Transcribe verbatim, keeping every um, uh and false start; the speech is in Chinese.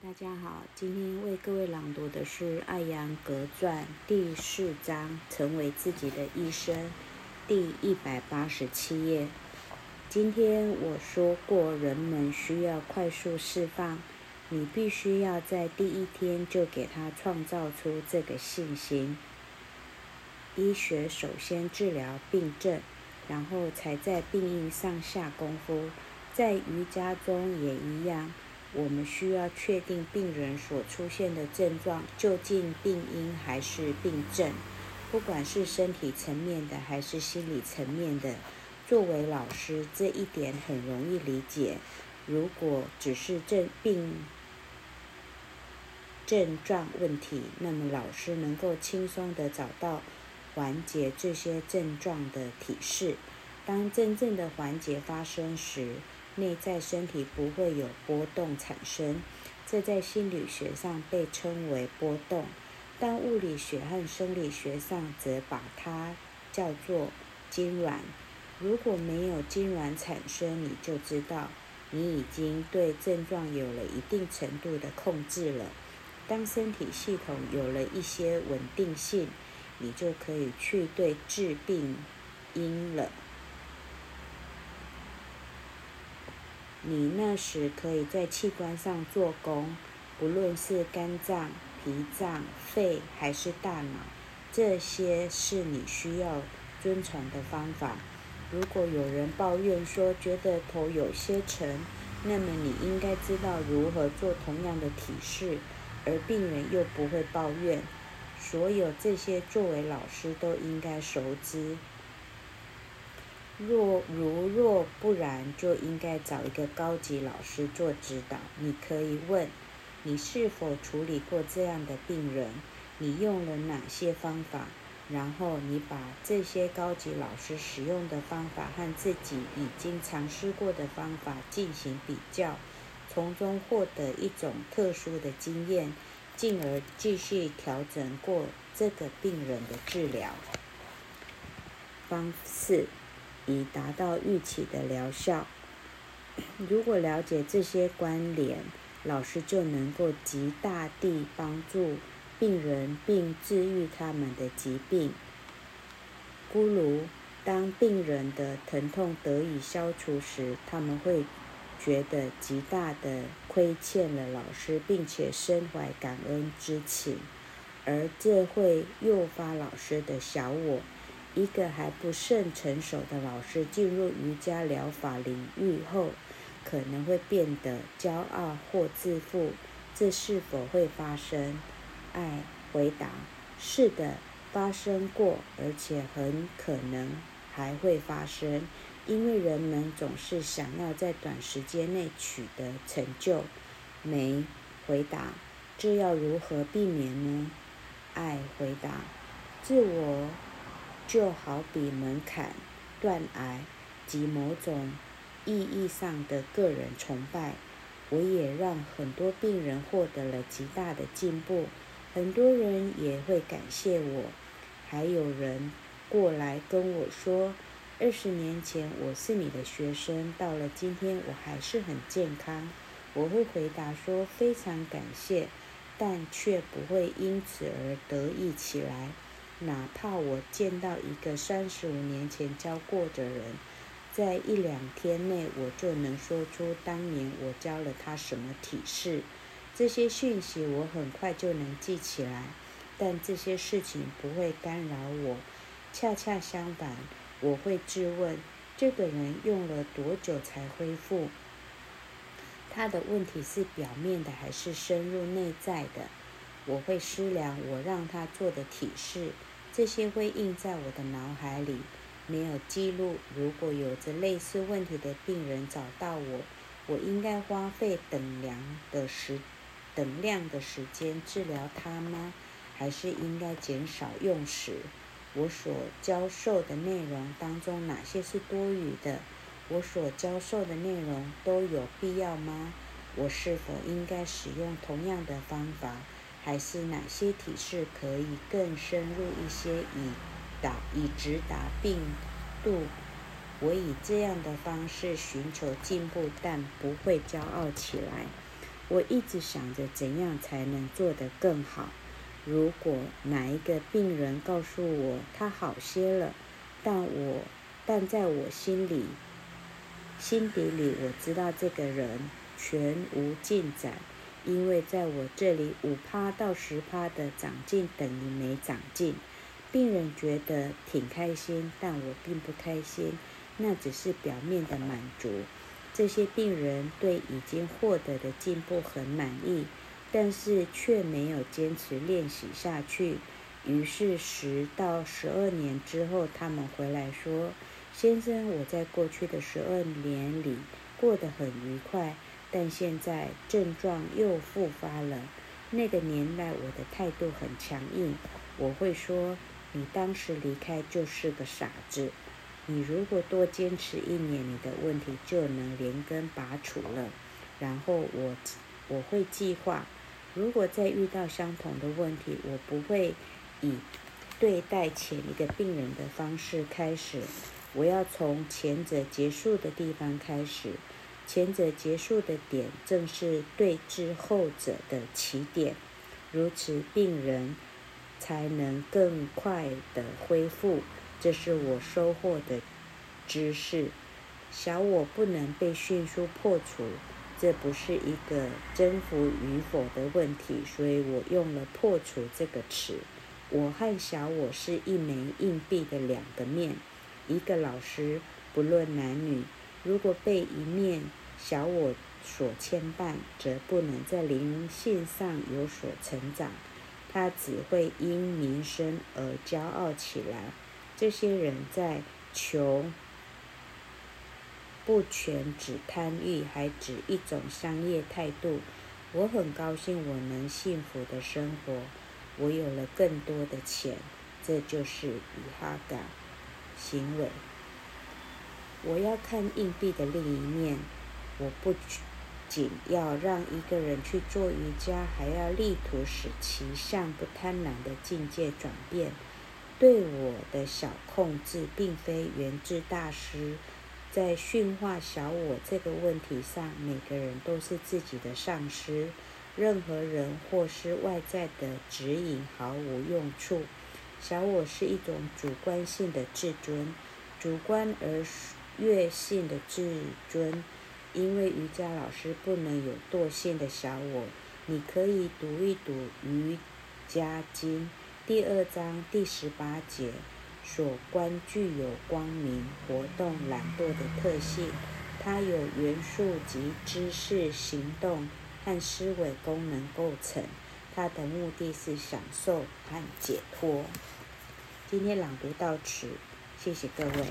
大家好，今天为各位朗读的是《艾扬格传》第四章《成为自己的医生》第一百八十七页。今天我说过，人们需要快速释放，你必须要在第一天就给他创造出这个信心。医学首先治疗病症，然后才在病因上下功夫，在瑜伽中也一样。我们需要确定病人所出现的症状究竟病因还是病症，不管是身体层面的还是心理层面的。作为老师，这一点很容易理解。如果只是症病症状问题，那么老师能够轻松地找到缓解这些症状的提示。当真正的缓解发生时，内在身体不会有波动产生，这在心理学上被称为波动，但物理学和生理学上则把它叫做痉挛。如果没有痉挛产生，你就知道你已经对症状有了一定程度的控制了。当身体系统有了一些稳定性，你就可以去对致病因了。你那时可以在器官上做工，不论是肝脏、脾脏、肺还是大脑，这些是你需要遵从的方法。如果有人抱怨说觉得头有些沉，那么你应该知道如何做同样的提示，而病人又不会抱怨。所有这些作为老师都应该熟知。若如若不然，就应该找一个高级老师做指导。你可以问，你是否处理过这样的病人？你用了哪些方法？然后你把这些高级老师使用的方法和自己已经尝试过的方法进行比较，从中获得一种特殊的经验，进而继续调整过这个病人的治疗方式，以达到预期的疗效。如果了解这些关联，老师就能够极大地帮助病人并治愈他们的疾病。咕噜，当病人的疼痛得以消除时，他们会觉得极大地亏欠了老师，并且身怀感恩之情，而这会诱发老师的小我。一个还不甚成熟的老师进入瑜伽疗法领域后，可能会变得骄傲或自负，这是否会发生？爱回答：是的，发生过，而且很可能还会发生，因为人们总是想要在短时间内取得成就。没回答：这要如何避免呢？爱回答：自我就好比门槛、断崖及某种意义上的个人崇拜。我也让很多病人获得了极大的进步，很多人也会感谢我。还有人过来跟我说，二十年前我是你的学生，到了今天我还是很健康。我会回答说非常感谢，但却不会因此而得意起来。哪怕我见到一个三十五年前教过的人，在一两天内我就能说出当年我教了他什么体式。这些讯息我很快就能记起来，但这些事情不会干扰我。恰恰相反，我会质问这个人用了多久才恢复，他的问题是表面的还是深入内在的。我会思量我让他做的体式，这些会印在我的脑海里，没有记录。如果有着类似问题的病人找到我，我应该花费等量的时等量的时间治疗他吗？还是应该减少用时？我所教授的内容当中哪些是多余的？我所教授的内容都有必要吗？我是否应该使用同样的方法？还是哪些体式可以更深入一些，以达以直达病度？我以这样的方式寻求进步，但不会骄傲起来。我一直想着怎样才能做得更好。如果哪一个病人告诉我他好些了，但我但在我心里心底里我知道这个人全无进展，因为在我这里 百分之五 到 百分之十 的长进等于没长进。病人觉得挺开心，但我并不开心，那只是表面的满足。这些病人对已经获得的进步很满意，但是却没有坚持练习下去。于是十到十二年之后，他们回来说，先生，我在过去的十二年里过得很愉快，但现在症状又复发了。那个年代我的态度很强硬，我会说，你当时离开就是个傻子，你如果多坚持一年，你的问题就能连根拔除了。然后我我会计划，如果再遇到相同的问题，我不会以对待前一个病人的方式开始，我要从前者结束的地方开始。前者结束的点正是对治后者的起点，如此病人才能更快的恢复。这是我收获的知识。小我不能被迅速破除，这不是一个征服与否的问题，所以我用了破除这个词。我和小我是一枚硬币的两个面，一个老师不论男女，如果被一面小我所牵绊，则不能在灵性上有所成长，他只会因名声而骄傲起来。这些人在求不全只贪欲，还指一种商业态度。我很高兴我能幸福的生活，我有了更多的钱，这就是以哈嘎行为。我要看硬币的另一面，我不仅要让一个人去做瑜伽，还要力图使其向不贪婪的境界转变。对我的小控制并非源自大师，在驯化小我这个问题上，每个人都是自己的上师，任何人或是外在的指引毫无用处。小我是一种主观性的自尊，主观而越性的自尊，因为瑜伽老师不能有惰性的小我。你可以读一读瑜伽经第二章第十八节，所观具有光明、活动、懒惰的特性，它有元素及知识、行动和思维功能构成，它的目的是享受和解脱。今天朗读到此，谢谢各位。